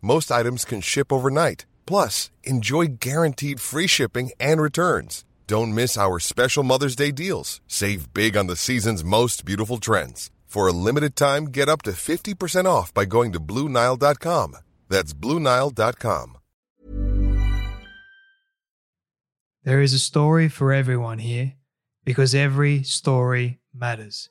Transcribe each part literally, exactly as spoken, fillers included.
Most items can ship overnight. Plus, enjoy guaranteed free shipping and returns. Don't miss our special Mother's Day deals. Save big on the season's most beautiful trends. For a limited time, get up to fifty percent off by going to Blue Nile dot com. That's Blue Nile dot com. There is a story for everyone here, because every story matters.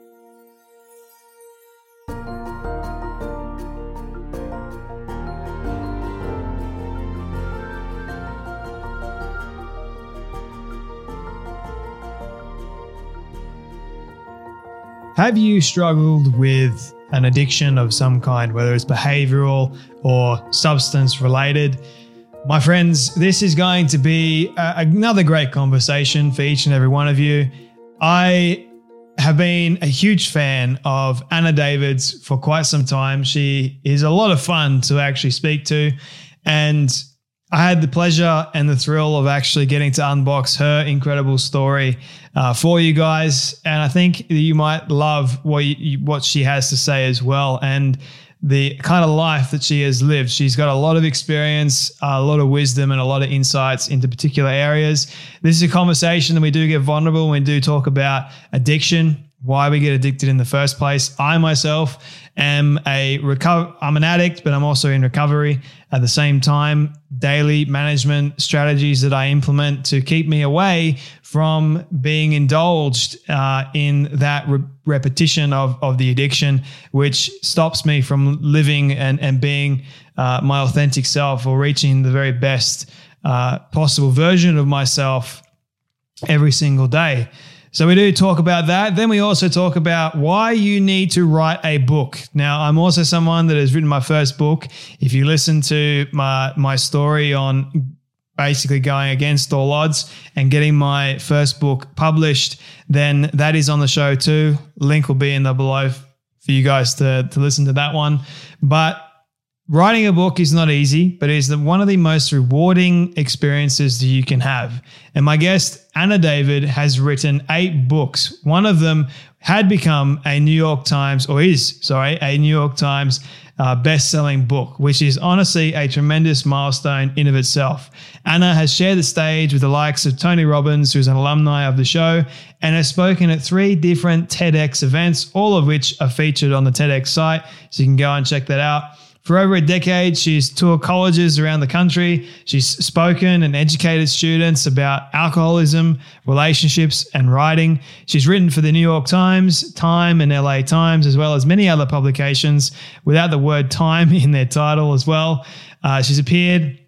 Have you struggled with an addiction of some kind, whether it's behavioral or substance related? My friends, this is going to be a, another great conversation for each and every one of you. I have been a huge fan of Anna David for quite some time. She is a lot of fun to actually speak to, and I had the pleasure and the thrill of actually getting to unbox her incredible story uh, for you guys. And I think you might love what, you, what she has to say as well, and the kind of life that she has lived. She's got a lot of experience, a lot of wisdom, and a lot of insights into particular areas. This is a conversation that we do get vulnerable. We do talk about addiction, why we get addicted in the first place. I myself am a reco- I'm an addict, but I'm also in recovery at the same time. Daily management strategies that I implement to keep me away from being indulged uh, in that re- repetition of, of the addiction, which stops me from living and, and being uh, my authentic self, or reaching the very best uh, possible version of myself every single day. So we do talk about that. Then we also talk about why you need to write a book. Now, I'm also someone that has written my first book. If you listen to my my story on basically going against all odds and getting my first book published, then that is on the show too. Link will be in the below for you guys to, to listen to that one. But writing a book is not easy, but it is the, one of the most rewarding experiences that you can have. And my guest, Anna David, has written eight books. One of them had become a New York Times, or is, sorry, a New York Times uh, best-selling book, which is honestly a tremendous milestone in of itself. Anna has shared the stage with the likes of Tony Robbins, who's an alumni of the show, and has spoken at three different TEDx events, all of which are featured on the TEDx site, so you can go and check that out. For over a decade, she's toured colleges around the country. She's spoken and educated students about alcoholism, relationships, and writing. She's written for the New York Times, Time, and L A Times, as well as many other publications without the word time in their title as well. Uh, she's appeared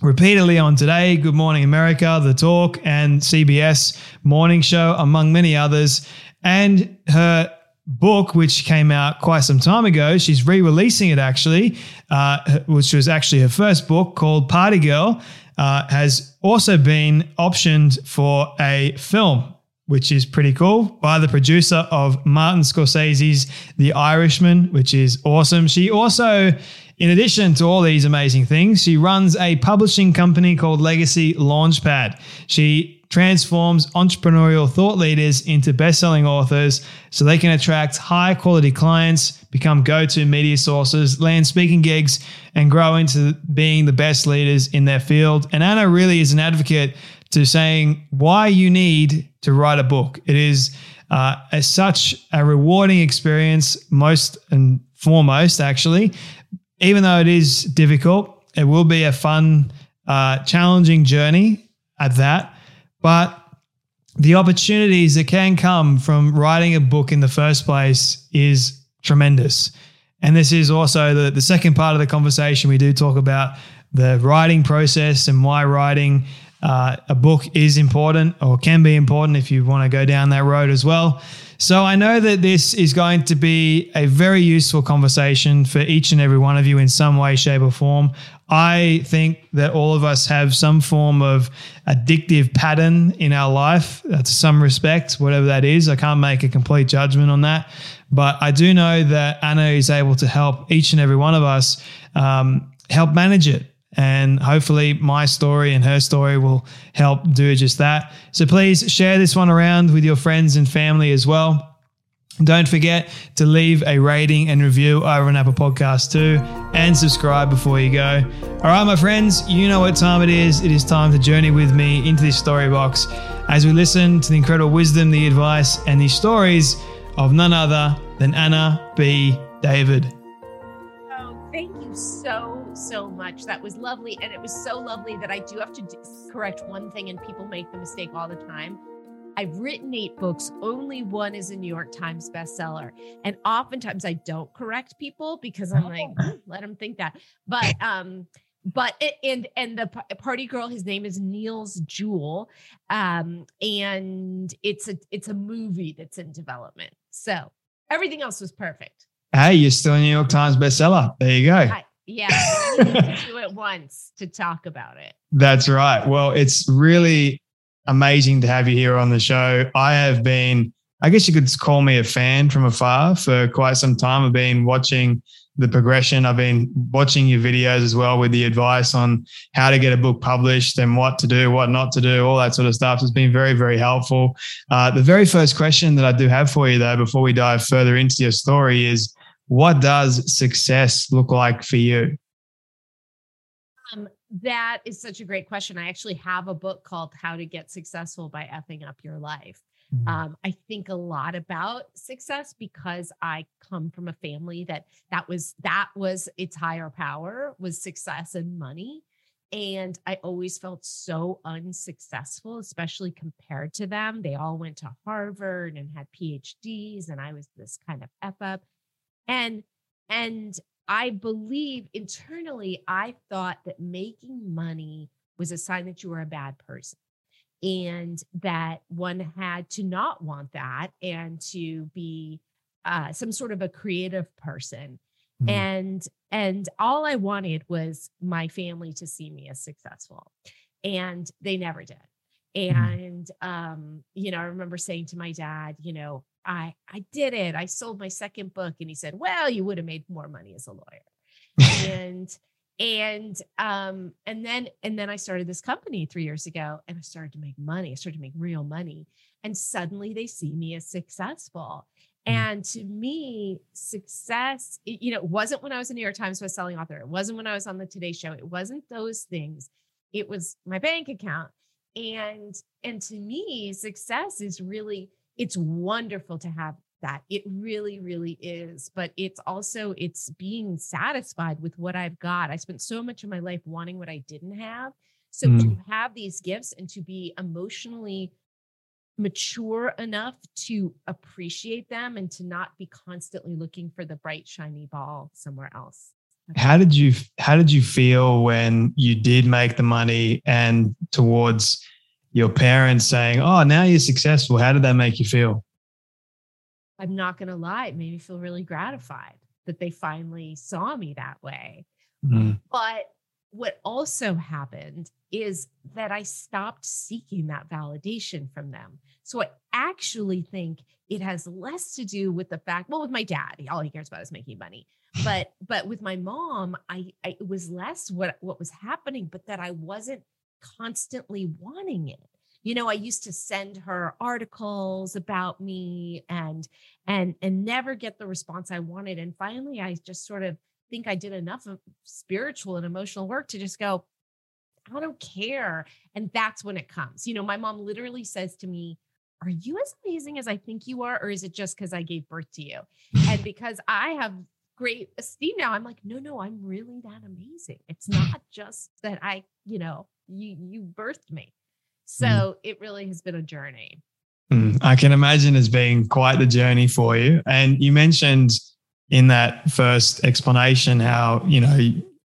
repeatedly on Today, Good Morning America, The Talk, and C B S Morning Show, among many others. And her book, which came out quite some time ago, she's re-releasing it actually, uh, which was actually her first book, called Party Girl, uh, has also been optioned for a film, which is pretty cool, by the producer of Martin Scorsese's The Irishman, which is awesome. She also, in addition to all these amazing things, she runs a publishing company called Legacy Launchpad. She transforms entrepreneurial thought leaders into best-selling authors so they can attract high-quality clients, become go-to media sources, land speaking gigs, and grow into being the best leaders in their field. And Anna really is an advocate to saying why you need to write a book. It is uh, a, such a rewarding experience, most and foremost, actually. Even though it is difficult, it will be a fun uh, challenging journey at that, but the opportunities that can come from writing a book in the first place is tremendous. And this is also the, the second part of the conversation. We do talk about the writing process and why writing uh, a book is important, or can be important if you want to go down that road as well. So I know that this is going to be a very useful conversation for each and every one of you in some way, shape, or form. I think that all of us have some form of addictive pattern in our life, to some respect, whatever that is. I can't make a complete judgment on that. But I do know that Anna is able to help each and every one of us um, help manage it. And hopefully my story and her story will help do just that. So please share this one around with your friends and family as well. Don't forget to leave a rating and review over on Apple Podcast too, and subscribe before you go. All right, my friends, you know what time it is. It is time to journey with me into this story box as we listen to the incredible wisdom, the advice, and the stories of none other than Anna B. David. Oh, thank you so so much. That was lovely. And it was so lovely that I do have to correct one thing, and people make the mistake all the time. I've written eight books. Only one is a New York Times bestseller. And oftentimes I don't correct people because I'm like, oh, let them think that. But, um, but, and, and the party girl, his name is Niels Jewell. Um, and it's a, it's a movie that's in development. So everything else was perfect. Hey, you're still a New York Times bestseller. There you go. Hi. Yeah, we need to do it once to talk about it. That's right. Well, it's really amazing to have you here on the show. I have been, I guess you could call me a fan from afar for quite some time. I've been watching the progression. I've been watching your videos as well with the advice on how to get a book published and what to do, what not to do, all that sort of stuff. It's been very, very helpful. Uh, the very first question that I do have for you, though, before we dive further into your story is, what does success look like for you? Um, that is such a great question. I actually have a book called How to Get Successful by Effing Up Your Life. Mm-hmm. Um, I think a lot about success because I come from a family that that was, that was its higher power, was success and money. And I always felt so unsuccessful, especially compared to them. They all went to Harvard and had P H Ds, and I was this kind of F up. And, and I believe internally, I thought that making money was a sign that you were a bad person and that one had to not want that and to be uh, some sort of a creative person. Mm-hmm. And, and all I wanted was my family to see me as successful, and they never did. And, mm-hmm. um, you know, I remember saying to my dad, you know, I, I did it. I sold my second book. And he said, well, you would have made more money as a lawyer. and, and, um, and then, and then I started this company three years ago, and I started to make money. I started to make real money. And suddenly they see me as successful. And to me, success, it, you know, it wasn't when I was a New York Times bestselling author. It wasn't when I was on the Today show. It wasn't those things. It was my bank account. And, and to me, success is really, it's wonderful to have that. It really, really is. But it's also, it's being satisfied with what I've got. I spent so much of my life wanting what I didn't have. So mm. to have these gifts and to be emotionally mature enough to appreciate them and to not be constantly looking for the bright, shiny ball somewhere else. How did you, how did you feel when you did make the money, and towards your parents saying, oh, now you're successful? How did that make you feel? I'm not going to lie. It made me feel really gratified that they finally saw me that way. Mm-hmm. But what also happened is that I stopped seeking that validation from them. So I actually think it has less to do with the fact, well, with my dad, all he cares about is making money. But but with my mom, I, I it was less what, what was happening, but that I wasn't constantly wanting it. You know, I used to send her articles about me and and and never get the response I wanted. And finally, I just sort of think I did enough of spiritual and emotional work to just go, I don't care. And that's when it comes. You know, my mom literally says to me, are you as amazing as I think you are? Or is it just because I gave birth to you? And because I have great esteem now. I'm like, no, no, I'm really that amazing. It's not just that I, you know, you, you birthed me. So mm. it really has been a journey. Mm. I can imagine it's been quite the journey for you. And you mentioned in that first explanation how, you know,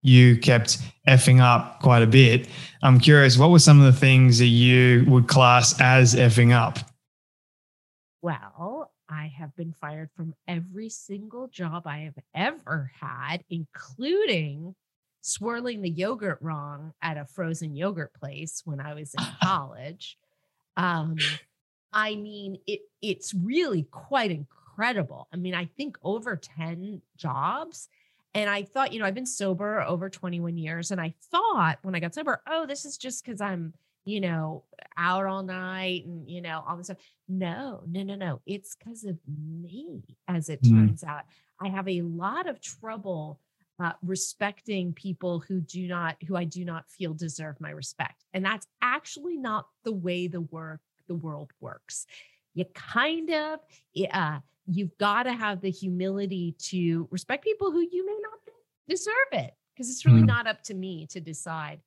you kept effing up quite a bit. I'm curious, what were some of the things that you would class as effing up? Well, I have been fired from every single job I have ever had, including swirling the yogurt wrong at a frozen yogurt place when I was in college. Um, I mean, it it's really quite incredible. I mean, I think over ten jobs. And I thought, you know, I've been sober over twenty-one years. And I thought when I got sober, oh, this is just because I'm, you know, out all night and, you know, all this stuff. No, no, no, no. It's because of me, as it mm-hmm. turns out. I have a lot of trouble uh, respecting people who do not, who I do not feel deserve my respect. And that's actually not the way the work, the world works. You kind of, uh, you've got to have the humility to respect people who you may not deserve it, because it's really mm-hmm. not up to me to decide.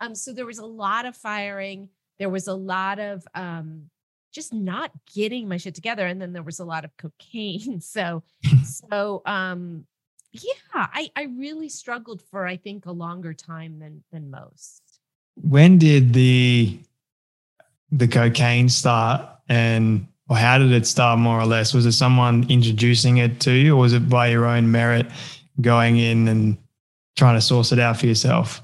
Um, so there was a lot of firing. There was a lot of um, just not getting my shit together. And then there was a lot of cocaine. So, so um, yeah, I, I really struggled for, I think, a longer time than, than most. When did the, the cocaine start, and or how did it start, more or less? Was it someone introducing it to you, or was it by your own merit going in and trying to source it out for yourself?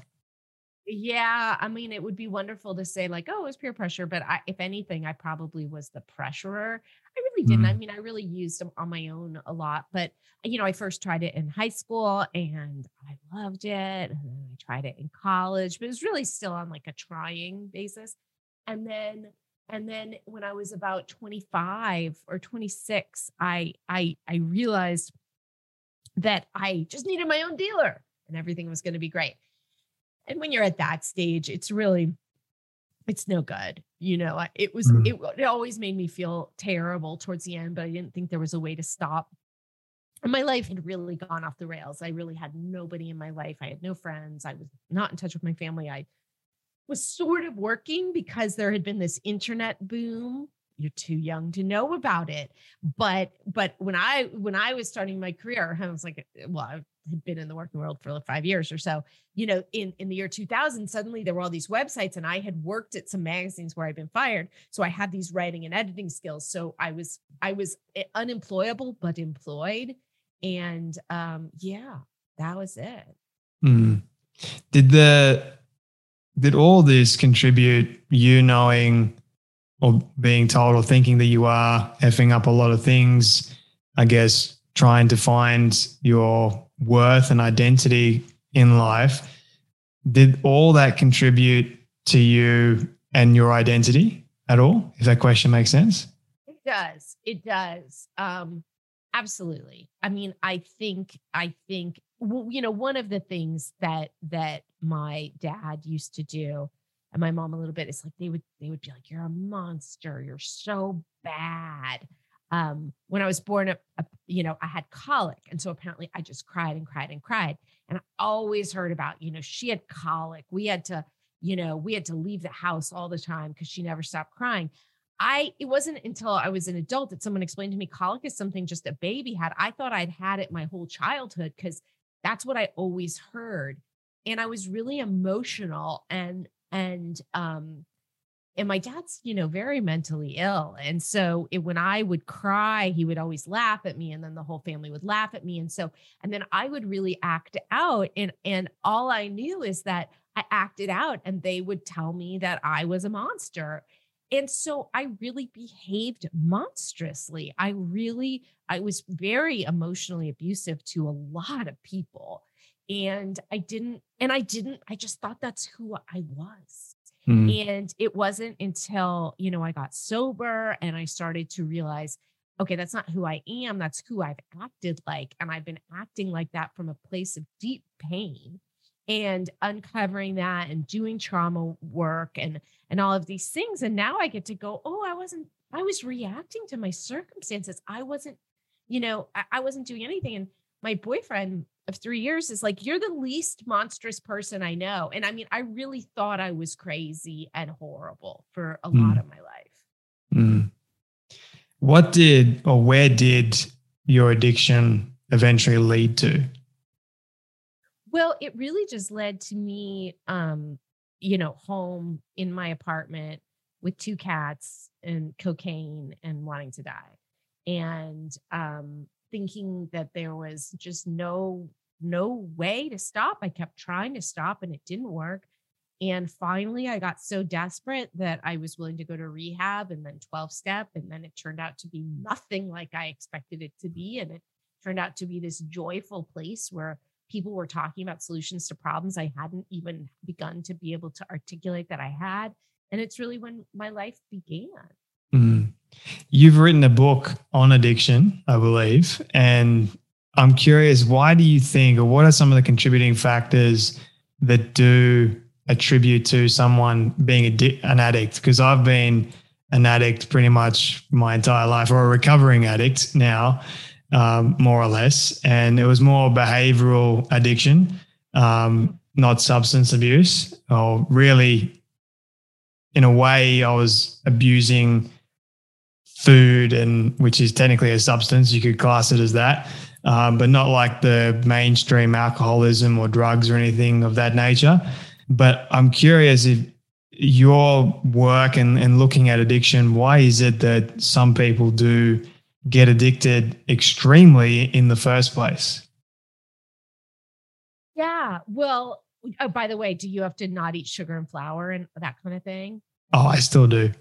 Yeah, I mean, it would be wonderful to say like, oh, it was peer pressure. But I, if anything, I probably was the pressurer. I really didn't. Mm. I mean, I really used them on my own a lot. But, you know, I first tried it in high school and I loved it. And then I tried it in college, but it was really still on like a trying basis. And then And then when I was about twenty-five or twenty-six, I, I, I realized that I just needed my own dealer and everything was going to be great. And when you're at that stage, it's really, it's no good. You know, it was, it, it always made me feel terrible towards the end, but I didn't think there was a way to stop. And my life had really gone off the rails. I really had nobody in my life. I had no friends. I was not in touch with my family. I was sort of working because there had been this internet boom. You're too young to know about it. But, but when I, when I was starting my career, I was like, well, I had been in the working world for like five years or so, you know, in, in the year two thousand, suddenly there were all these websites, and I had worked at some magazines where I'd been fired. So I had these writing and editing skills. So I was, I was unemployable, but employed. And um, yeah, that was it. Mm. Did the, Did all this contribute you knowing or being told or thinking that you are effing up a lot of things, I guess, trying to find your worth and identity in life? Did all that contribute to you and your identity at all, if that question makes sense? It does. It does. Um, absolutely. I mean, I think, I think, well, you know, one of the things that, that my dad used to do, and my mom a little bit, it's like, they would, they would be like, you're a monster. You're so bad. Um, when I was born, a, a, you know, I had colic. And so apparently I just cried and cried and cried. And I always heard about, you know, she had colic. We had to, you know, we had to leave the house all the time because she never stopped crying. I, it wasn't until I was an adult that someone explained to me colic is something just a baby had. I thought I'd had it my whole childhood because that's what I always heard. And I was really emotional, and, and, um, and my dad's, you know, very mentally ill. And so it, when I would cry, he would always laugh at me, and then the whole family would laugh at me. And so, and then I would really act out, and, and all I knew is that I acted out, and they would tell me that I was a monster. And so I really behaved monstrously. I really, I was very emotionally abusive to a lot of people. And I didn't, and I didn't, I just thought that's who I was. Mm-hmm. And it wasn't until, you know, I got sober and I started to realize, okay, that's not who I am. That's who I've acted like. And I've been acting like that from a place of deep pain, and uncovering that and doing trauma work and, and all of these things. And now I get to go, oh, I wasn't, I was reacting to my circumstances. I wasn't, you know, I, I wasn't doing anything. And my boyfriend of three years is like, you're the least monstrous person I know. And I mean, I really thought I was crazy and horrible for a mm. lot of my life. Mm. What did, or where did your addiction eventually lead to? Well, it really just led to me, um, you know, home in my apartment with two cats and cocaine and wanting to die. And, um, thinking that there was just no, no way to stop. I kept trying to stop and it didn't work. And finally I got so desperate that I was willing to go to rehab and then twelve step. And then it turned out to be nothing like I expected it to be. And it turned out to be this joyful place where people were talking about solutions to problems I hadn't even begun to be able to articulate that I had. And it's really when my life began. Mm-hmm. You've written a book on addiction, I believe. And I'm curious, why do you think, or what are some of the contributing factors that do attribute to someone being a, an addict? Because I've been an addict pretty much my entire life, or a recovering addict now, um, more or less. And it was more behavioral addiction, um, not substance abuse, or really, in a way, I was abusing food, and which is technically a substance, you could class it as that, um, but not like the mainstream alcoholism or drugs or anything of that nature. But I'm curious, if your work and, and looking at addiction, why is it that some people do get addicted extremely in the first place? Yeah. Well, oh, by the way, do you have to not eat sugar and flour and that kind of thing? Oh, I still do.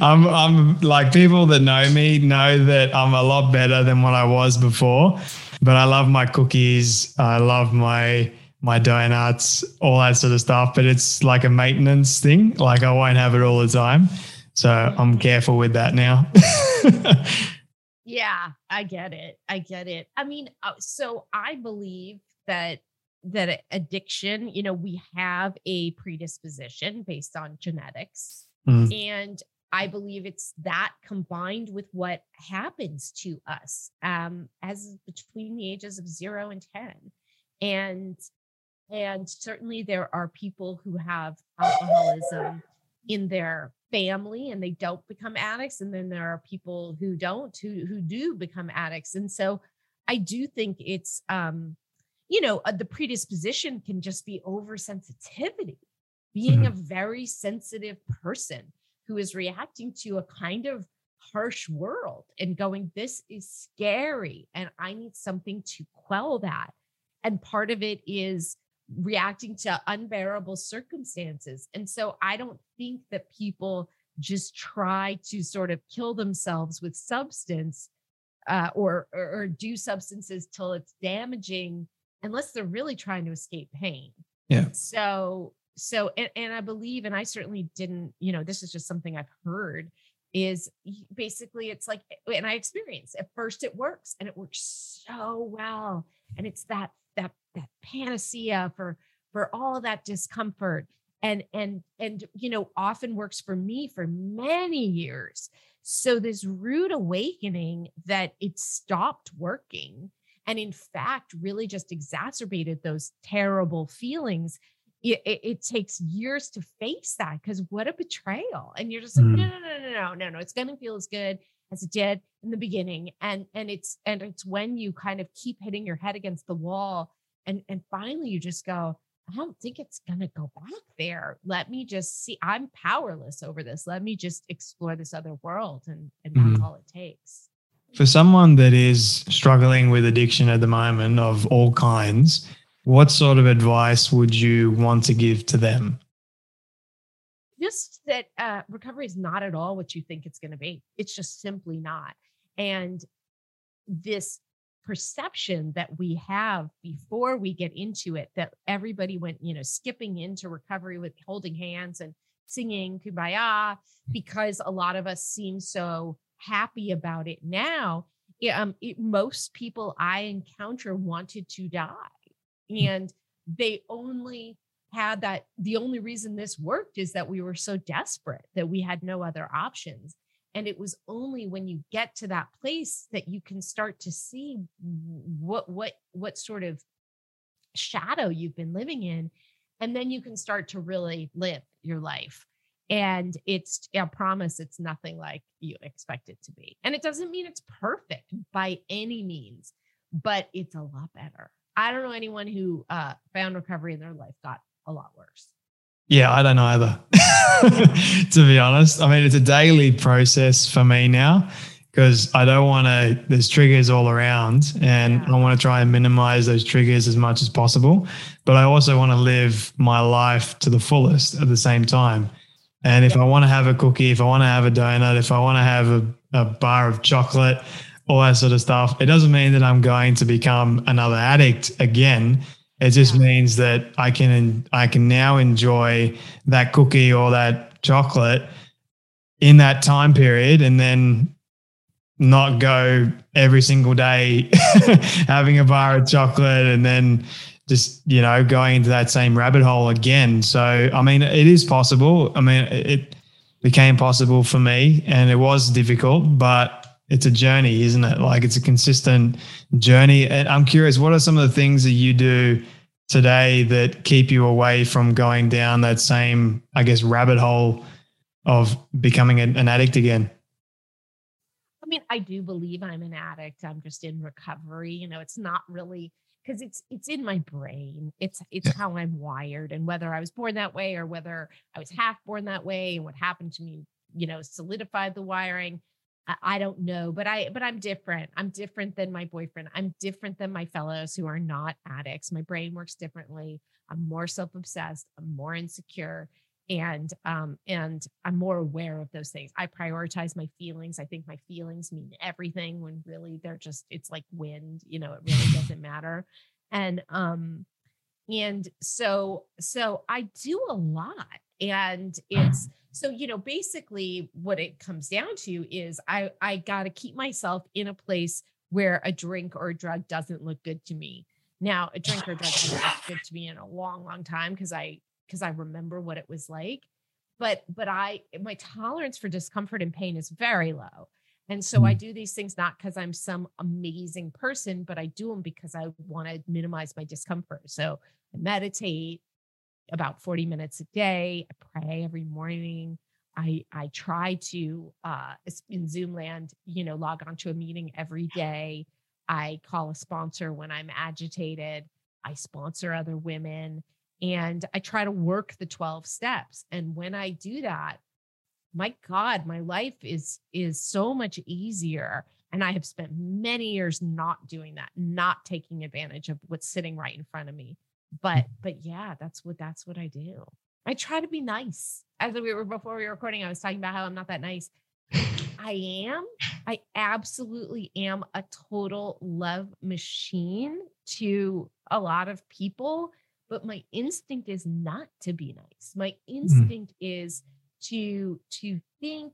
I'm, I'm like, people that know me know that I'm a lot better than what I was before, but I love my cookies. I love my, my donuts, all that sort of stuff, but it's like a maintenance thing. Like, I won't have it all the time. So I'm careful with that now. Yeah, I get it. I get it. I mean, so I believe that that addiction, you know, we have a predisposition based on genetics. Mm. And I believe it's that combined with what happens to us um, as between the ages of zero and ten. And, and certainly there are people who have alcoholism in their family and they don't become addicts. And then there are people who don't, who, who do become addicts. And so I do think it's, um, you know, the predisposition can just be oversensitivity, being mm-hmm. a very sensitive person who is reacting to a kind of harsh world and going, this is scary and I need something to quell that. And part of it is reacting to unbearable circumstances. And so I don't think that people just try to sort of kill themselves with substance uh, or, or, or do substances till it's damaging, unless they're really trying to escape pain. Yeah. So, so, and, and I believe, and I certainly didn't, you know, this is just something I've heard, is basically it's like, and I experienced at first it works and it works so well. And it's that, that, that panacea for, for all that discomfort and, and, and, you know, often works for me for many years. So this rude awakening that it stopped working, and in fact, really just exacerbated those terrible feelings. It, it, it takes years to face that, because what a betrayal. And you're just like, mm. no, no, no, no, no, no, no. It's going to feel as good as it did in the beginning. And, and it's, and it's when you kind of keep hitting your head against the wall and, and finally you just go, I don't think it's going to go back there. Let me just see, I'm powerless over this. Let me just explore this other world. And, and that's mm. all it takes. For someone that is struggling with addiction at the moment of all kinds, what sort of advice would you want to give to them? Just that uh, recovery is not at all what you think it's going to be. It's just simply not. And this perception that we have before we get into it, that everybody went, you know, skipping into recovery with holding hands and singing Kumbaya, because a lot of us seem so happy about it now. Um, it, most people I encounter wanted to die, and they only had that. The only reason this worked is that we were so desperate that we had no other options. And it was only when you get to that place that you can start to see what, what, what sort of shadow you've been living in. And then you can start to really live your life. And it's, I promise, it's nothing like you expect it to be. And it doesn't mean it's perfect by any means, but it's a lot better. I don't know anyone who uh, found recovery in their life got a lot worse. Yeah, I don't know either, to be honest. I mean, it's a daily process for me now because I don't want to, there's triggers all around and yeah. I want to try and minimize those triggers as much as possible. But I also want to live my life to the fullest at the same time. And if yeah. I want to have a cookie, if I want to have a donut, if I want to have a, a bar of chocolate, all that sort of stuff, it doesn't mean that I'm going to become another addict again. It just yeah. means that I can I can now enjoy that cookie or that chocolate in that time period and then not go every single day having a bar of chocolate and then just, you know, going into that same rabbit hole again. So, I mean, it is possible. I mean, it became possible for me and it was difficult, but it's a journey, isn't it? Like it's a consistent journey. And I'm curious, what are some of the things that you do today that keep you away from going down that same, I guess, rabbit hole of becoming an addict again? I mean, I do believe I'm an addict. I'm just in recovery. You know, it's not really because it's it's in my brain. It's it's yeah. how I'm wired, and whether I was born that way or whether I was half born that way, and what happened to me, you know, solidified the wiring. I don't know, but I, but I'm different. I'm different than my boyfriend. I'm different than my fellows who are not addicts. My brain works differently. I'm more self-obsessed. I'm more insecure. And, um, and I'm more aware of those things. I prioritize my feelings. I think my feelings mean everything when really they're just, it's like wind, you know, it really doesn't matter. And, um, and so, so I do a lot. And it's, so, you know, basically what it comes down to is I, I got to keep myself in a place where a drink or a drug doesn't look good to me. Now, a drink or a drug hasn't looked good to me in a long, long time because I because I remember what it was like. But but I my tolerance for discomfort and pain is very low. And so I do these things not because I'm some amazing person, but I do them because I want to minimize my discomfort. So I meditate about forty minutes a day. I pray every morning. I, I try to, uh, in Zoom land, you know, log onto a meeting every day. I call a sponsor when I'm agitated. I sponsor other women and I try to work the twelve steps. And when I do that, my God, my life is, is so much easier. And I have spent many years not doing that, not taking advantage of what's sitting right in front of me. But, but yeah, that's what, that's what I do. I try to be nice. As we were, before we were recording, I was talking about how I'm not that nice. I am, I absolutely am a total love machine to a lot of people, but my instinct is not to be nice. My instinct mm-hmm. is to, to think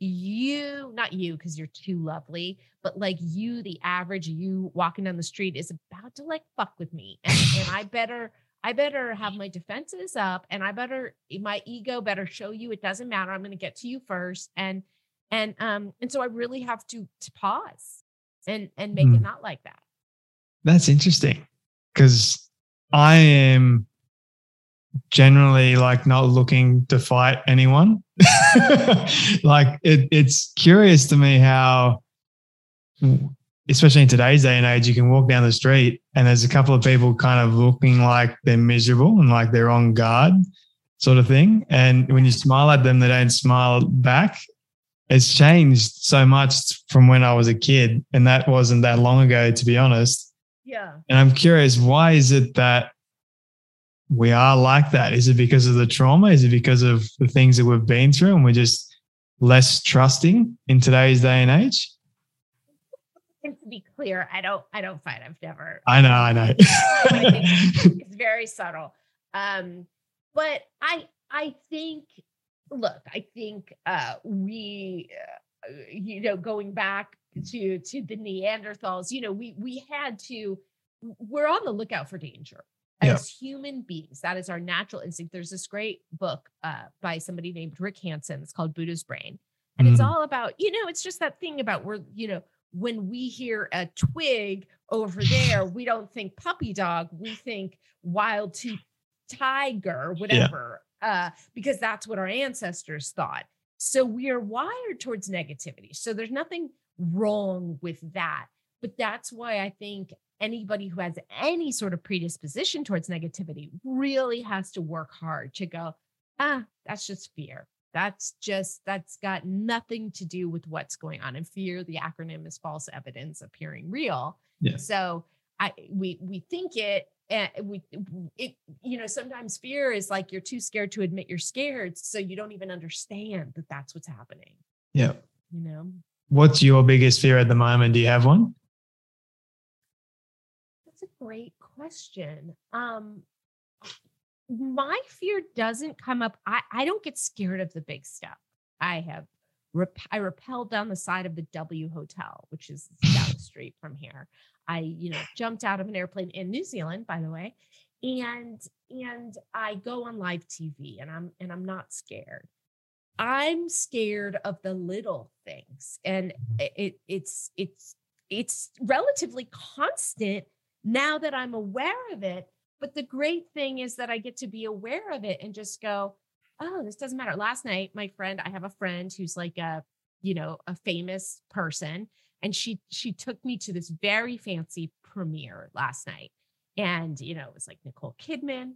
you, not you, because you're too lovely, but like you, the average you walking down the street is about to like fuck with me. And, and I better, I better have my defenses up and I better, my ego better show you it doesn't matter. I'm going to get to you first. And, and, um, and so I really have to, to pause and, and make mm. it not like that. That's interesting because I am generally like not looking to fight anyone. Like it, it's curious to me how, especially in today's day and age, you can walk down the street and there's a couple of people kind of looking like they're miserable and like they're on guard sort of thing. And when you smile at them, they don't smile back. It's changed so much from when I was a kid, and that wasn't that long ago, to be honest. Yeah. And I'm curious, why is it that we are like that? Is it because of the trauma? Is it because of the things that we've been through and we're just less trusting in today's day and age? And to be clear, I don't, I don't fight. I've never. I know, I know. It's very subtle. Um, but I, I think, look, I think uh, we, uh, you know, going back to, to the Neanderthals, you know, we, we had to, we're on the lookout for danger. As yeah. human beings, that is our natural instinct. There's this great book uh, by somebody named Rick Hansen. It's called Buddha's Brain. And mm-hmm. it's all about, you know, it's just that thing about we're, you know, when we hear a twig over there, we don't think puppy dog, we think wild tooth tiger, whatever, yeah. uh, because that's what our ancestors thought. So we are wired towards negativity. So there's nothing wrong with that. But that's why I think anybody who has any sort of predisposition towards negativity really has to work hard to go, ah, that's just fear. That's just, that's got nothing to do with what's going on. And fear, the acronym is false evidence appearing real. Yeah. So I, we, we think it, and we, it, you know, sometimes fear is like, you're too scared to admit you're scared. So you don't even understand that that's what's happening. Yeah. You know, what's your biggest fear at the moment? Do you have one? That's a great question. Um, My fear doesn't come up. I, I don't get scared of the big stuff. I have, rep- I rappelled down the side of the W Hotel, which is down the street from here. I, you know, jumped out of an airplane in New Zealand, by the way, and and I go on live T V, and I'm and I'm not scared. I'm scared of the little things, and it it's it's it's relatively constant now that I'm aware of it. But the great thing is that I get to be aware of it and just go, oh, this doesn't matter. Last night, my friend, I have a friend who's like a, you know, a famous person. And she, she took me to this very fancy premiere last night. And, you know, it was like Nicole Kidman,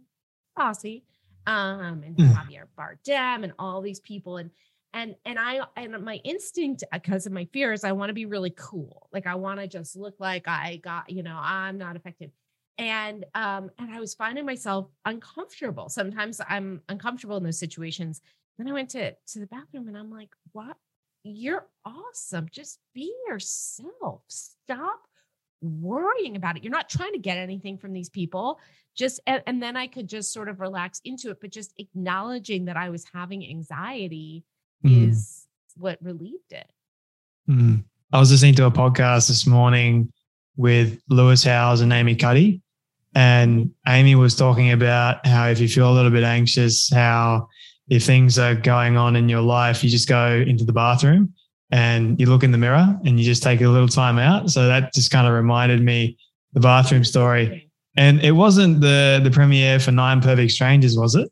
Aussie, um, and mm. Javier Bardem and all these people. And, and, and I, and my instinct, because of my fears, I want to be really cool. Like, I want to just look like I got, you know, I'm not affected. And, um, and I was finding myself uncomfortable. Sometimes I'm uncomfortable in those situations. Then I went to, to the bathroom and I'm like, what? You're awesome. Just be yourself. Stop worrying about it. You're not trying to get anything from these people. Just, and, and then I could just sort of relax into it, but just acknowledging that I was having anxiety mm. is what relieved it. Mm. I was listening to a podcast this morning with Lewis Howes and Amy Cuddy. And Amy was talking about how if you feel a little bit anxious, how if things are going on in your life, you just go into the bathroom and you look in the mirror and you just take a little time out. So that just kind of reminded me the bathroom story. And it wasn't the, the premiere for Nine Perfect Strangers, was it?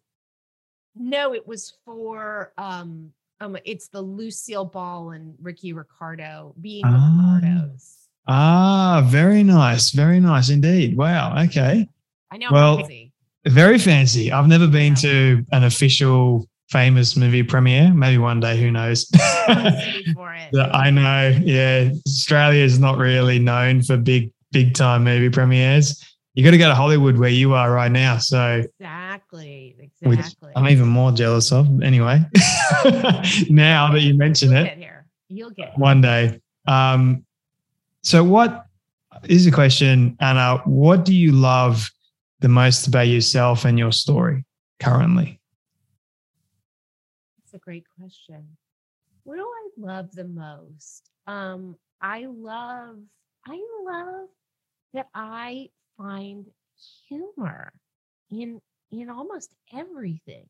No, it was for, um, um it's the Lucille Ball and Ricky Ricardo, Being the ah. Ricardos. Ah, very nice. Very nice indeed. Wow. Okay. I know. Well, fancy. Very fancy. I've never been yeah. to an official famous movie premiere. Maybe one day, who knows? for it. I know. Yeah. Australia is not really known for big, big time movie premieres. You got to go to Hollywood where you are right now. So exactly. Exactly. I'm even more jealous of anyway. Now that you mention You'll it. Get here. You'll get here. One day. Um, So what is the question, Anna? What do you love the most about yourself and your story currently? That's a great question. What do I love the most? Um, I love, I love that I find humor in in almost everything.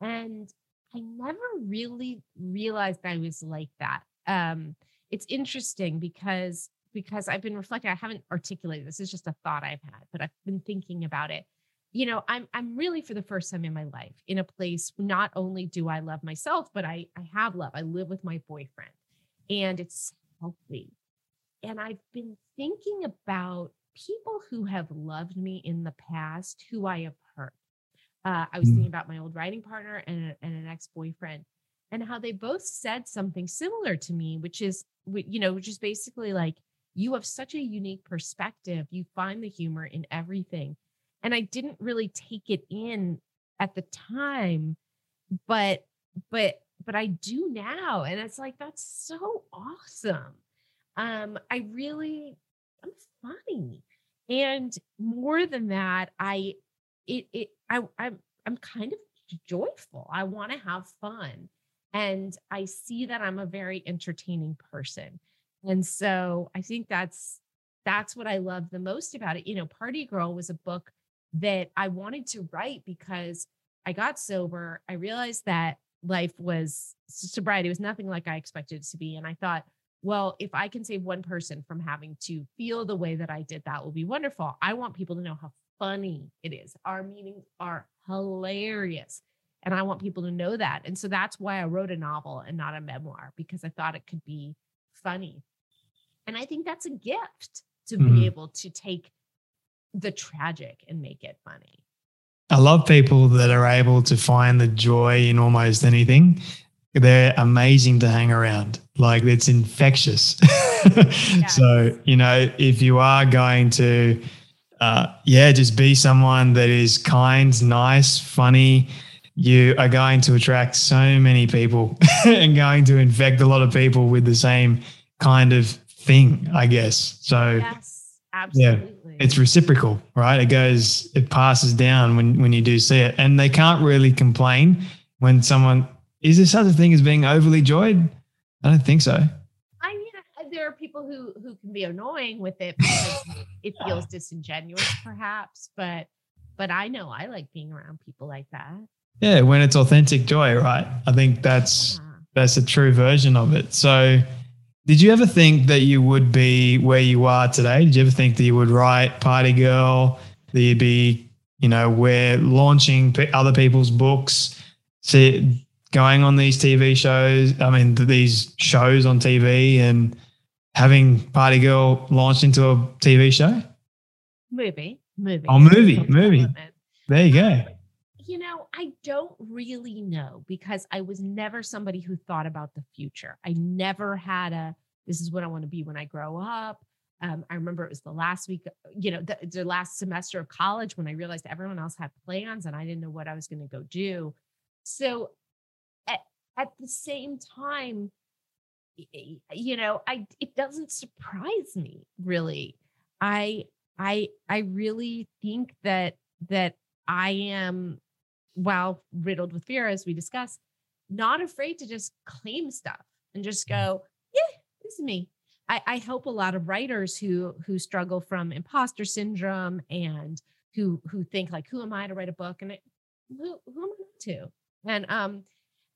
And I never really realized I was like that. Um, It's interesting because, because I've been reflecting, I haven't articulated this, it's just a thought I've had, but I've been thinking about it. You know, I'm, I'm really for the first time in my life in a place, not only do I love myself, but I, I have love. I live with my boyfriend and it's healthy. And I've been thinking about people who have loved me in the past, who I have hurt. Uh, I was thinking about my old writing partner and, and an ex-boyfriend, and how they both said something similar to me, which is, you know, which is basically like, you have such a unique perspective. You find the humor in everything. And I didn't really take it in at the time, but, but, but I do now. And it's like, that's so awesome. Um, I really, I'm funny. And more than that, I, it, it, I, I'm, I'm kind of joyful. I want to have fun. And I see that I'm a very entertaining person. And so I think that's, that's what I love the most about it. You know, Party Girl was a book that I wanted to write because I got sober. I realized that life was, sobriety was nothing like I expected it to be. And I thought, well, if I can save one person from having to feel the way that I did, that will be wonderful. I want people to know how funny it is. Our meetings are hilarious. And I want people to know that. And so that's why I wrote a novel and not a memoir, because I thought it could be funny. And I think that's a gift to mm-hmm. be able to take the tragic and make it funny. I love people that are able to find the joy in almost anything. They're amazing to hang around. Like, it's infectious. Yes. So, you know, if you are going to, uh, yeah, just be someone that is kind, nice, funny, you are going to attract so many people and going to infect a lot of people with the same kind of thing, I guess. So, yes, absolutely. Yeah, it's reciprocal, right? It goes, it passes down when, when you do see it. And they can't really complain when someone, is there such a thing as being overly joyed? I don't think so. I mean, there are people who, who can be annoying with it because it feels disingenuous perhaps, but, but I know I like being around people like that. Yeah, when it's authentic joy, right? I think that's yeah. that's a true version of it. So did you ever think that you would be where you are today? Did you ever think that you would write Party Girl, that you'd be, you know, we're launching other people's books, see, going on these T V shows, I mean, these shows on T V and having Party Girl launched into a T V show? Movie, movie. Oh, movie, movie. There you go. You know, I don't really know because I was never somebody who thought about the future. I never had a, this is what I want to be when I grow up. Um, I remember it was the last week, you know, the, the last semester of college when I realized everyone else had plans and I didn't know what I was going to go do. So at, at the same time, you know, I, it doesn't surprise me really. I, I, I really think that, that I am, while riddled with fear, as we discussed, not afraid to just claim stuff and just go, yeah, this is me. I, I help a lot of writers who who struggle from imposter syndrome and who who think like, who am I to write a book? And it, who who am I to? And um,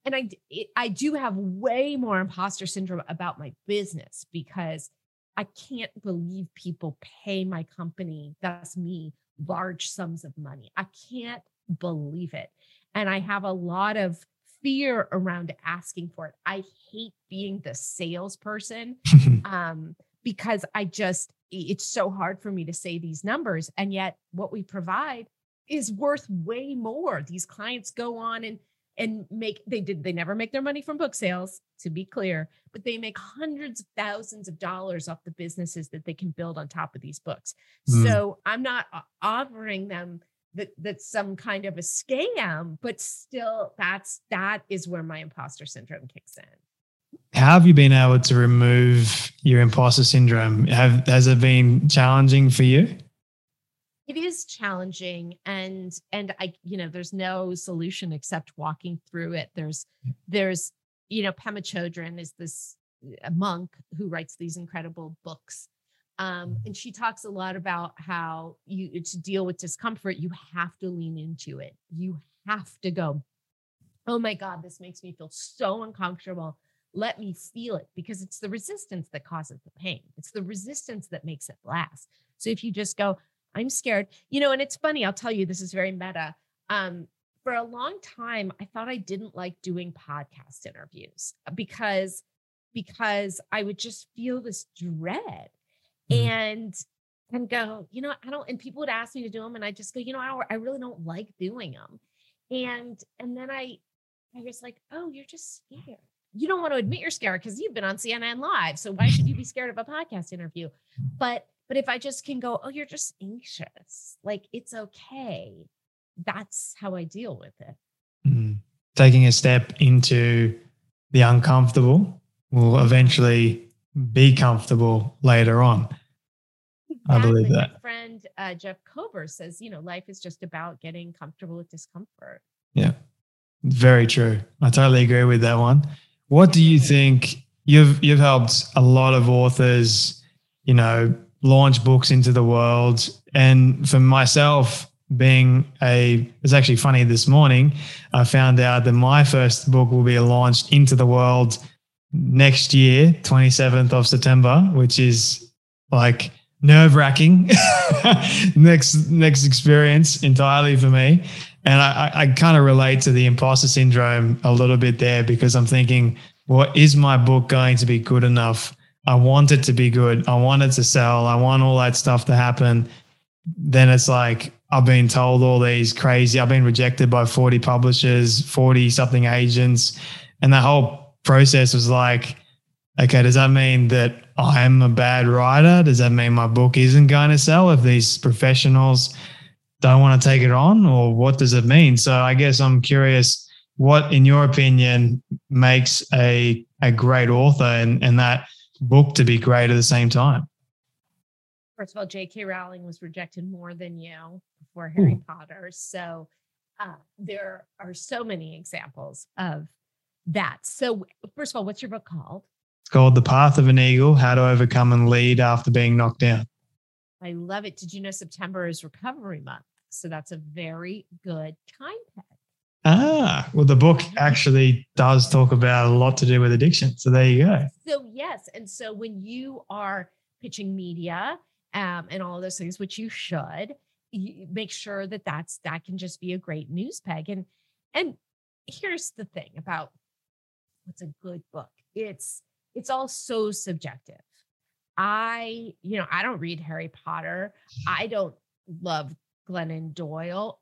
and I it, I do have way more imposter syndrome about my business because I can't believe people pay my company, that's me, large sums of money. I can't believe it. And I have a lot of fear around asking for it. I hate being the salesperson um, because I just, it's so hard for me to say these numbers. And yet what we provide is worth way more. These clients go on and, and make, they did, they never make their money from book sales, to be clear, but they make hundreds of thousands of dollars off the businesses that they can build on top of these books. Mm. So I'm not offering them That that's some kind of a scam, but still that's, that is where my imposter syndrome kicks in. How have you been able to remove your imposter syndrome? Have, has it been challenging for you? It is challenging. And, and I, you know, there's no solution except walking through it. There's, there's, you know, Pema Chodron is this monk who writes these incredible books. Um, and she talks a lot about how you, to deal with discomfort, you have to lean into it. You have to go, oh my God, this makes me feel so uncomfortable. Let me feel it, because it's the resistance that causes the pain. It's the resistance that makes it last. So if you just go, I'm scared, you know, and it's funny, I'll tell you, this is very meta. Um, for a long time, I thought I didn't like doing podcast interviews because, because I would just feel this dread. And and go, you know, I don't, and people would ask me to do them. And I just go, you know, I, I really don't like doing them. And, and then I, I was like, oh, you're just scared. You don't want to admit you're scared because you've been on C N N Live. So why should you be scared of a podcast interview? But, but if I just can go, oh, you're just anxious, like it's okay. That's how I deal with it. Mm-hmm. Taking a step into the uncomfortable will eventually be comfortable later on. Exactly. I believe that. My friend uh, Jeff Kober says, you know, life is just about getting comfortable with discomfort. Yeah, very true. I totally agree with that one. What do you think? You've you've helped a lot of authors, you know, launch books into the world. And for myself, being a, it's actually funny, this morning I found out that my first book will be launched into the world next year, twenty-seventh of September, which is like nerve-wracking next next experience entirely for me. And I, I kind of relate to the imposter syndrome a little bit there, because I'm thinking, well, is my book going to be good enough? I want it to be good. I want it to sell. I want all that stuff to happen. Then it's like, I've been told all these crazy, I've been rejected by forty publishers, forty something agents. And the whole process was like, okay, does that mean that I'm a bad writer? Does that mean my book isn't going to sell if these professionals don't want to take it on, or what does it mean? So I guess I'm curious, what, in your opinion, makes a a great author and, and that book to be great at the same time? First of all, J K. Rowling was rejected more than you before Harry Ooh. Potter. So uh, there are so many examples of that. So first of all, what's your book called? It's called The Path of an Eagle, How to Overcome and Lead After Being Knocked Down. I love it. Did you know September is recovery month? So that's a very good time peg. Ah, well, the book actually does talk about a lot to do with addiction. So there you go. So yes. And so when you are pitching media um, and all of those things, which you should, you make sure that that's, that can just be a great news peg. And, and here's the thing about what's a good book. It's, it's all so subjective. I, you know, I don't read Harry Potter. I don't love Glennon Doyle.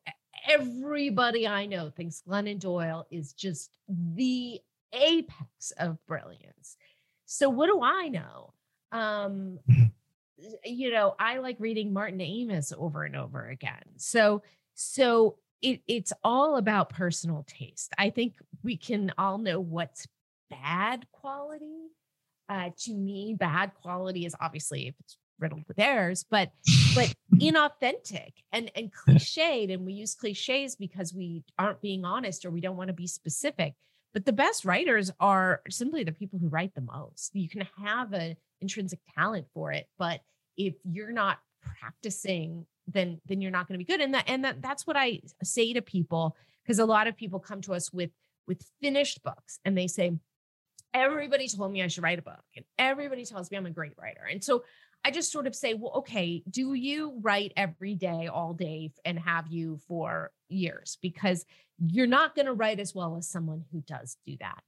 Everybody I know thinks Glennon Doyle is just the apex of brilliance. So what do I know? Um, you know, I like reading Martin Amis over and over again. So, so it, it's all about personal taste. I think we can all know what's bad quality. Uh, to me, bad quality is obviously if it's riddled with errors, but but inauthentic and and cliched. And we use cliches because we aren't being honest or we don't want to be specific. But the best writers are simply the people who write the most. You can have an intrinsic talent for it, but if you're not practicing, then then you're not going to be good. And that and that that's what I say to people, because a lot of people come to us with with finished books and they say, everybody told me I should write a book and everybody tells me I'm a great writer. And so I just sort of say, well, okay, do you write every day, all day, and have you for years? Because you're not going to write as well as someone who does do that.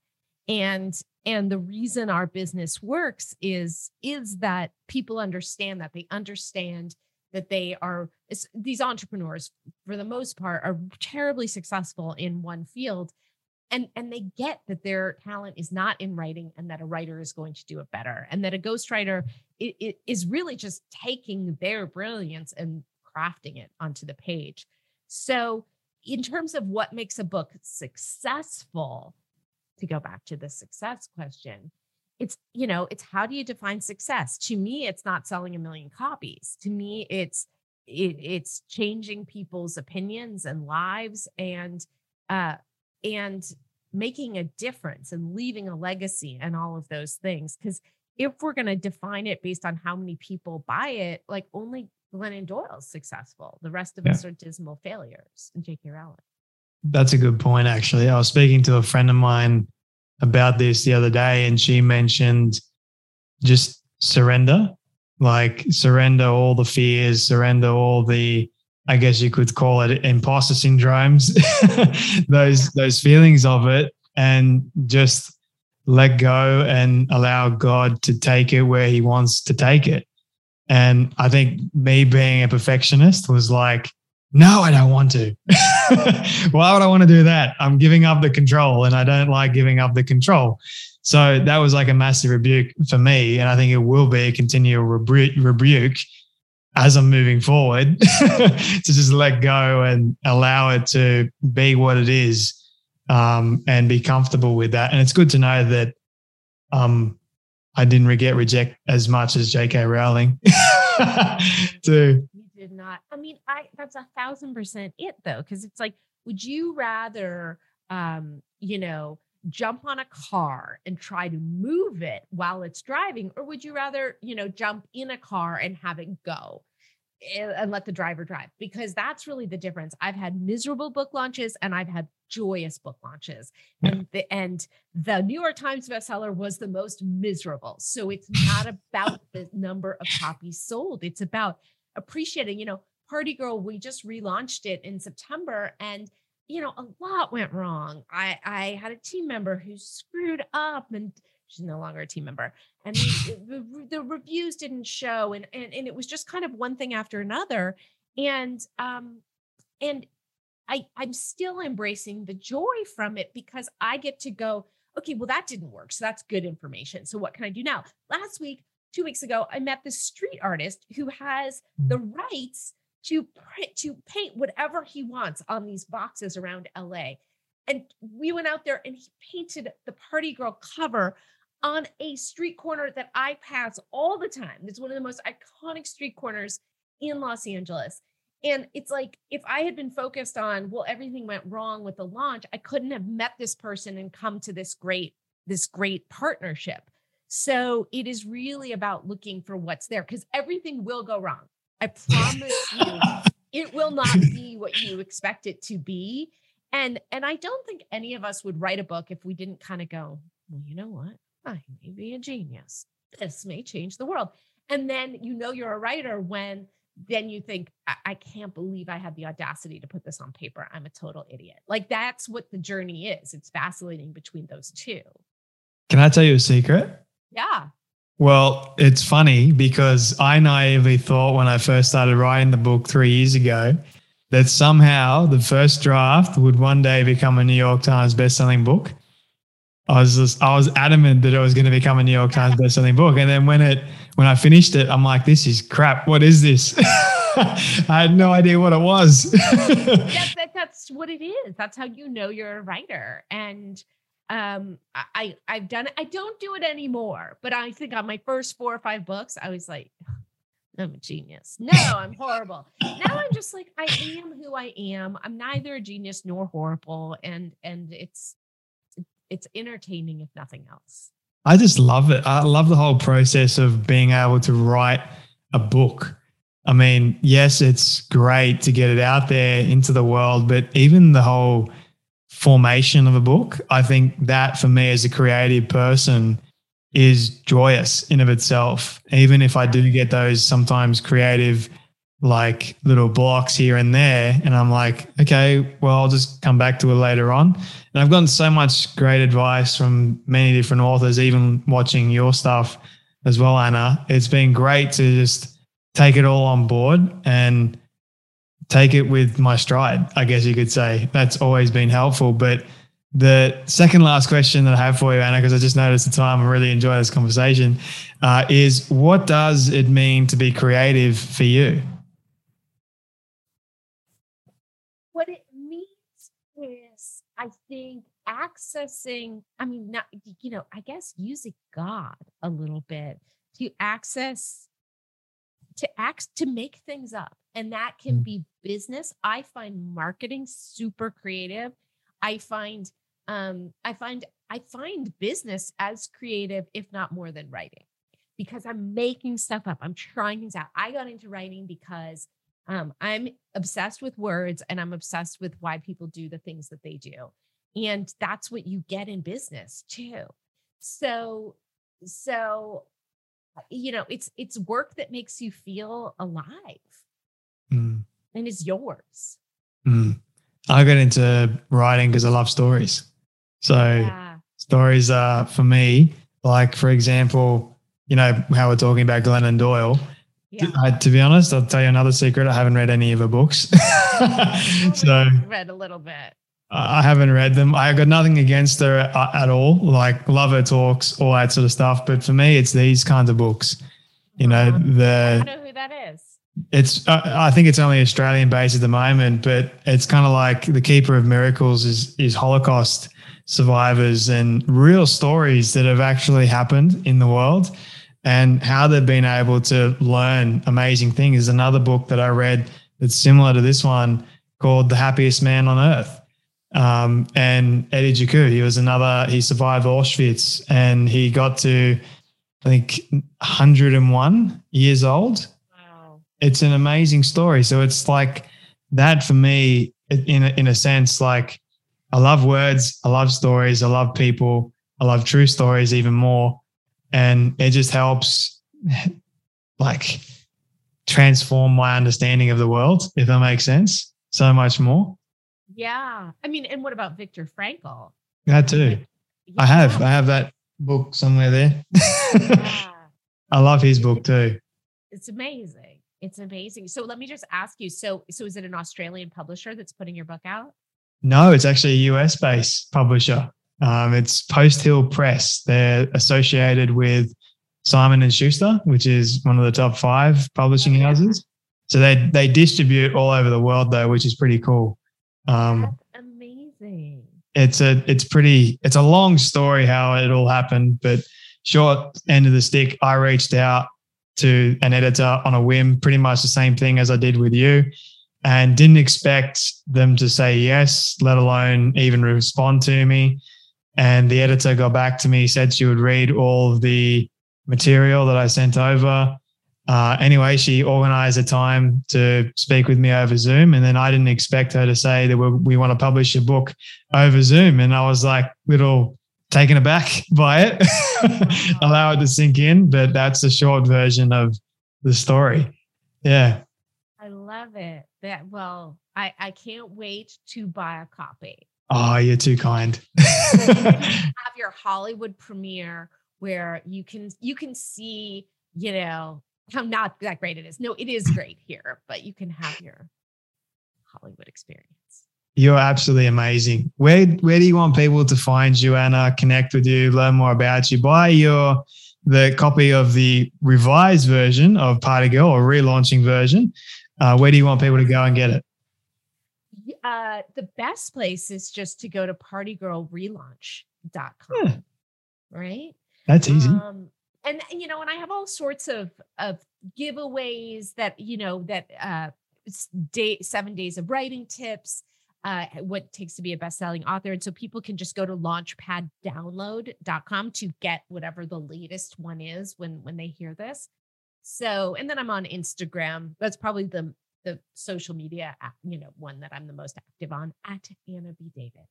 And, and the reason our business works is, is that people understand that they understand that they are, these entrepreneurs for the most part are terribly successful in one field. And, and they get that their talent is not in writing and that a writer is going to do it better. And that a ghostwriter it, it is really just taking their brilliance and crafting it onto the page. So in terms of what makes a book successful, to go back to the success question, it's, you know, it's how do you define success? To me, it's not selling a million copies. To me, it's, it, it's changing people's opinions and lives and, uh, and making a difference and leaving a legacy and all of those things. Because if we're going to define it based on how many people buy it, like only Glennon Doyle's successful. The rest of yeah. us are dismal failures. And J K. Rowling. That's a good point, actually. I was speaking to a friend of mine about this the other day, and she mentioned just surrender, like surrender all the fears, surrender all the, I guess you could call it imposter syndromes, those, those feelings of it, and just let go and allow God to take it where he wants to take it. And I think me being a perfectionist was like, no, I don't want to. Why would I want to do that? I'm giving up the control, and I don't like giving up the control. So that was like a massive rebuke for me. And I think it will be a continual rebu- rebuke as I'm moving forward to just let go and allow it to be what it is, um, and be comfortable with that. And it's good to know that um, I didn't get reject as much as J K. Rowling. Too. You did not. I mean, I that's a thousand percent it though, because it's like, would you rather, um, you know, jump on a car and try to move it while it's driving? Or would you rather, you know, jump in a car and have it go? and let the driver drive, because that's really the difference. I've had miserable book launches and I've had joyous book launches. Yeah. And, the, and the New York Times bestseller was the most miserable. So it's not about the number of copies sold. It's about appreciating, you know, Party Girl, we just relaunched it in September and, you know, a lot went wrong. I, I had a team member who screwed up and she's no longer a team member. And the, the, the reviews didn't show. And, and, and it was just kind of one thing after another. And, um, and I, I'm still embracing the joy from it because I get to go, okay, well, that didn't work. So that's good information. So what can I do now? Last week, two weeks ago, I met this street artist who has the rights to print, to paint whatever he wants on these boxes around L A. And we went out there and he painted the Party Girl cover on a street corner that I pass all the time. It's one of the most iconic street corners in Los Angeles. And it's like, if I had been focused on, well, everything went wrong with the launch, I couldn't have met this person and come to this great, this great partnership. So it is really about looking for what's there, because everything will go wrong. I promise you, it will not be what you expect it to be. And, and I don't think any of us would write a book if we didn't kind of go, well, you know what? I may be a genius. This may change the world. And then, you know, you're a writer when then you think, I, I can't believe I had the audacity to put this on paper. I'm a total idiot. Like, that's what the journey is. It's vacillating between those two. Can I tell you a secret? Yeah. Well, it's funny because I naively thought when I first started writing the book three years ago that somehow the first draft would one day become a New York Times bestselling book. I was just, I was adamant that it was going to become a New York Times bestselling book. And then when it, when I finished it, I'm like, this is crap. What is this? I had no idea what it was. that, that, that's what it is. That's how you know you're a writer. And um, I, I've done it. I don't do it anymore, but I think on my first four or five books, I was like, I'm a genius. No, I'm horrible. Now I'm just like, I am who I am. I'm neither a genius nor horrible. And, and it's, it's entertaining, if nothing else. I just love it. I love the whole process of being able to write a book. I mean, yes, it's great to get it out there into the world, but even the whole formation of a book, I think that for me as a creative person is joyous in of itself. Even if I do get those sometimes creative like little blocks here and there. And I'm like, okay, well, I'll just come back to it later on. And I've gotten so much great advice from many different authors, even watching your stuff as well, Anna. It's been great to just take it all on board and take it with my stride, I guess you could say. That's always been helpful. But the second last question that I have for you, Anna, because I just noticed the time, I really enjoy this conversation, uh, is what does it mean to be creative for you? What it means is, I think, accessing, I mean, not, you know, I guess using God a little bit to access, to act, to make things up. And that can be business. I find marketing super creative. I find, um, I find, I find business as creative, if not more than writing, because I'm making stuff up. I'm trying things out. I got into writing because Um, I'm obsessed with words and I'm obsessed with why people do the things that they do. And that's what you get in business too. So, so, you know, it's, it's work that makes you feel alive mm. and it's yours. Mm. I got into writing because I love stories. So yeah. Stories are for me, like, for example, you know, how we're talking about Glennon Doyle. Yeah. I, to be honest, I'll tell you another secret. I haven't read any of her books. So read a little bit. I haven't read them. I got nothing against her at, at all. Like, love her talks, all that sort of stuff. But for me, it's these kinds of books. You know, the. I don't know who that is. It's. Uh, I think it's only Australian based at the moment, but it's kind of like The Keeper of Miracles is is Holocaust survivors and real stories that have actually happened in the world. And how they've been able to learn amazing things is another book that I read that's similar to this one called The Happiest Man on Earth. Um, and Eddie Jacou, he was another, he survived Auschwitz and he got to, I think, one hundred and one years old. Wow. it's an amazing story. So it's like that for me, in a, in a sense, like I love words, I love stories, I love people, I love true stories even more. And it just helps like transform my understanding of the world, if that makes sense, so much more. Yeah. I mean, and what about Viktor Frankl? That too. Yeah. I have. I have that book somewhere there. Yeah. I love his book too. It's amazing. It's amazing. So let me just ask you. So, so is it an Australian publisher that's putting your book out? No, it's actually a U S-based publisher. Um, it's Post Hill Press. They're associated with Simon and Schuster, which is one of the top five publishing okay. houses. So they they distribute all over the world though, which is pretty cool. Um, That's amazing. It's a it's pretty it's a long story how it all happened, but short end of the stick, I reached out to an editor on a whim, pretty much the same thing as I did with you, and didn't expect them to say yes, let alone even respond to me. And the editor got back to me, said she would read all the material that I sent over. Uh, anyway, she organized a time to speak with me over Zoom. And then I didn't expect her to say that we want to publish a book over Zoom. And I was like a little taken aback by it, oh, allow it to sink in. But that's the short version of the story. Yeah. I love it. That Well, I, I can't wait to buy a copy. Oh, you're too kind. Have your Hollywood premiere where you can, you can see, you know, how not that great it is. No, it is great here, but you can have your Hollywood experience. You're absolutely amazing. Where where do you want people to find you, Anna, connect with you, learn more about you? Buy your the copy of the revised version of Party Girl, or relaunching version. Uh, where do you want people to go and get it? Uh, the best place is just to go to party girl relaunch dot com. Yeah. Right? That's easy. Um, And, you know, and I have all sorts of, of giveaways that, you know, that uh, day, seven days of writing tips, uh, what it takes to be a best-selling author. And so people can just go to launchpad download dot com to get whatever the latest one is when, when they hear this. So, and then I'm on Instagram. That's probably the, the social media, you know, one that I'm the most active on, at Anna B. David.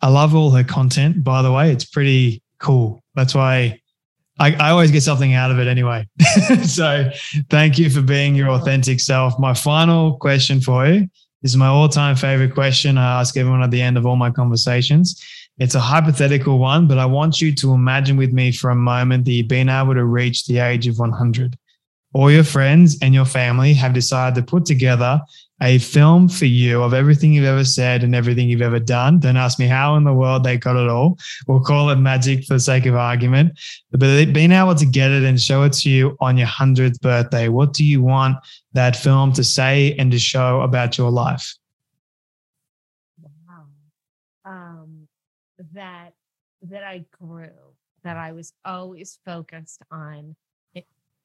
I love all her content, by the way. It's pretty cool. That's why I, I always get something out of it anyway. So thank you for being your authentic self. My final question for you is my all-time favorite question I ask everyone at the end of all my conversations. It's a hypothetical one, but I want you to imagine with me for a moment that you've been able to reach the age of one hundred. All your friends and your family have decided to put together a film for you of everything you've ever said and everything you've ever done. Don't ask me how in the world they got it all. We'll call it magic for the sake of argument. But being able to get it and show it to you on your hundredth birthday, what do you want that film to say and to show about your life? Wow. Um, that, that I grew, that I was always focused on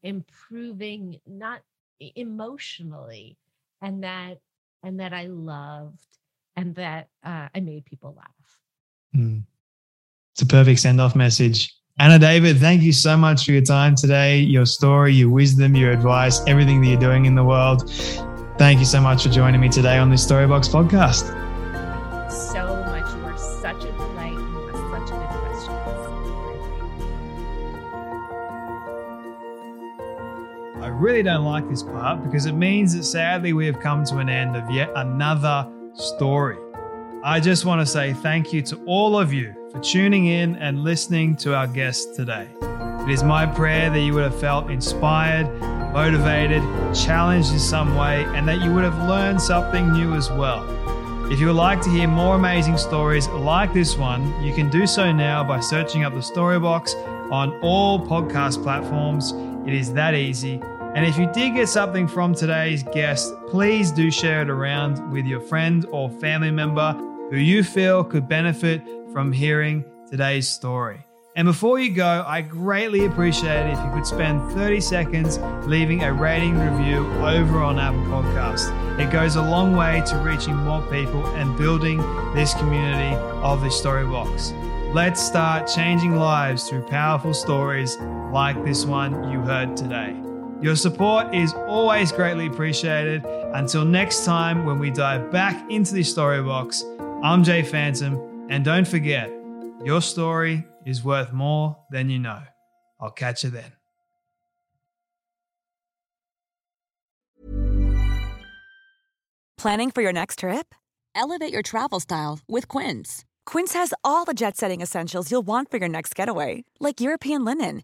improving, not emotionally, and that, and that I loved, and that uh, I made people laugh. Mm. It's a perfect send-off message. Anna David, thank you so much for your time today, your story, your wisdom, your advice, everything that you're doing in the world. Thank you so much for joining me today on this Storybox podcast. So much. You are such a delight. You have such a good question. I really don't like this part because it means that sadly we have come to an end of yet another story. I just want to say thank you to all of you for tuning in and listening to our guest today. It is my prayer that you would have felt inspired, motivated, challenged in some way, and that you would have learned something new as well. If you would like to hear more amazing stories like this one, you can do so now by searching up the Storybox on all podcast platforms. It is that easy. And if you did get something from today's guest, please do share it around with your friend or family member who you feel could benefit from hearing today's story. And before you go, I greatly appreciate it if you could spend thirty seconds leaving a rating review over on Apple Podcast. It goes a long way to reaching more people and building this community of the Storybox. Let's start changing lives through powerful stories like this one you heard today. Your support is always greatly appreciated. Until next time, when we dive back into the Storybox, I'm Jay Phantom, and don't forget, your story is worth more than you know. I'll catch you then. Planning for your next trip? Elevate your travel style with Quince. Quince has all the jet-setting essentials you'll want for your next getaway, like European linen,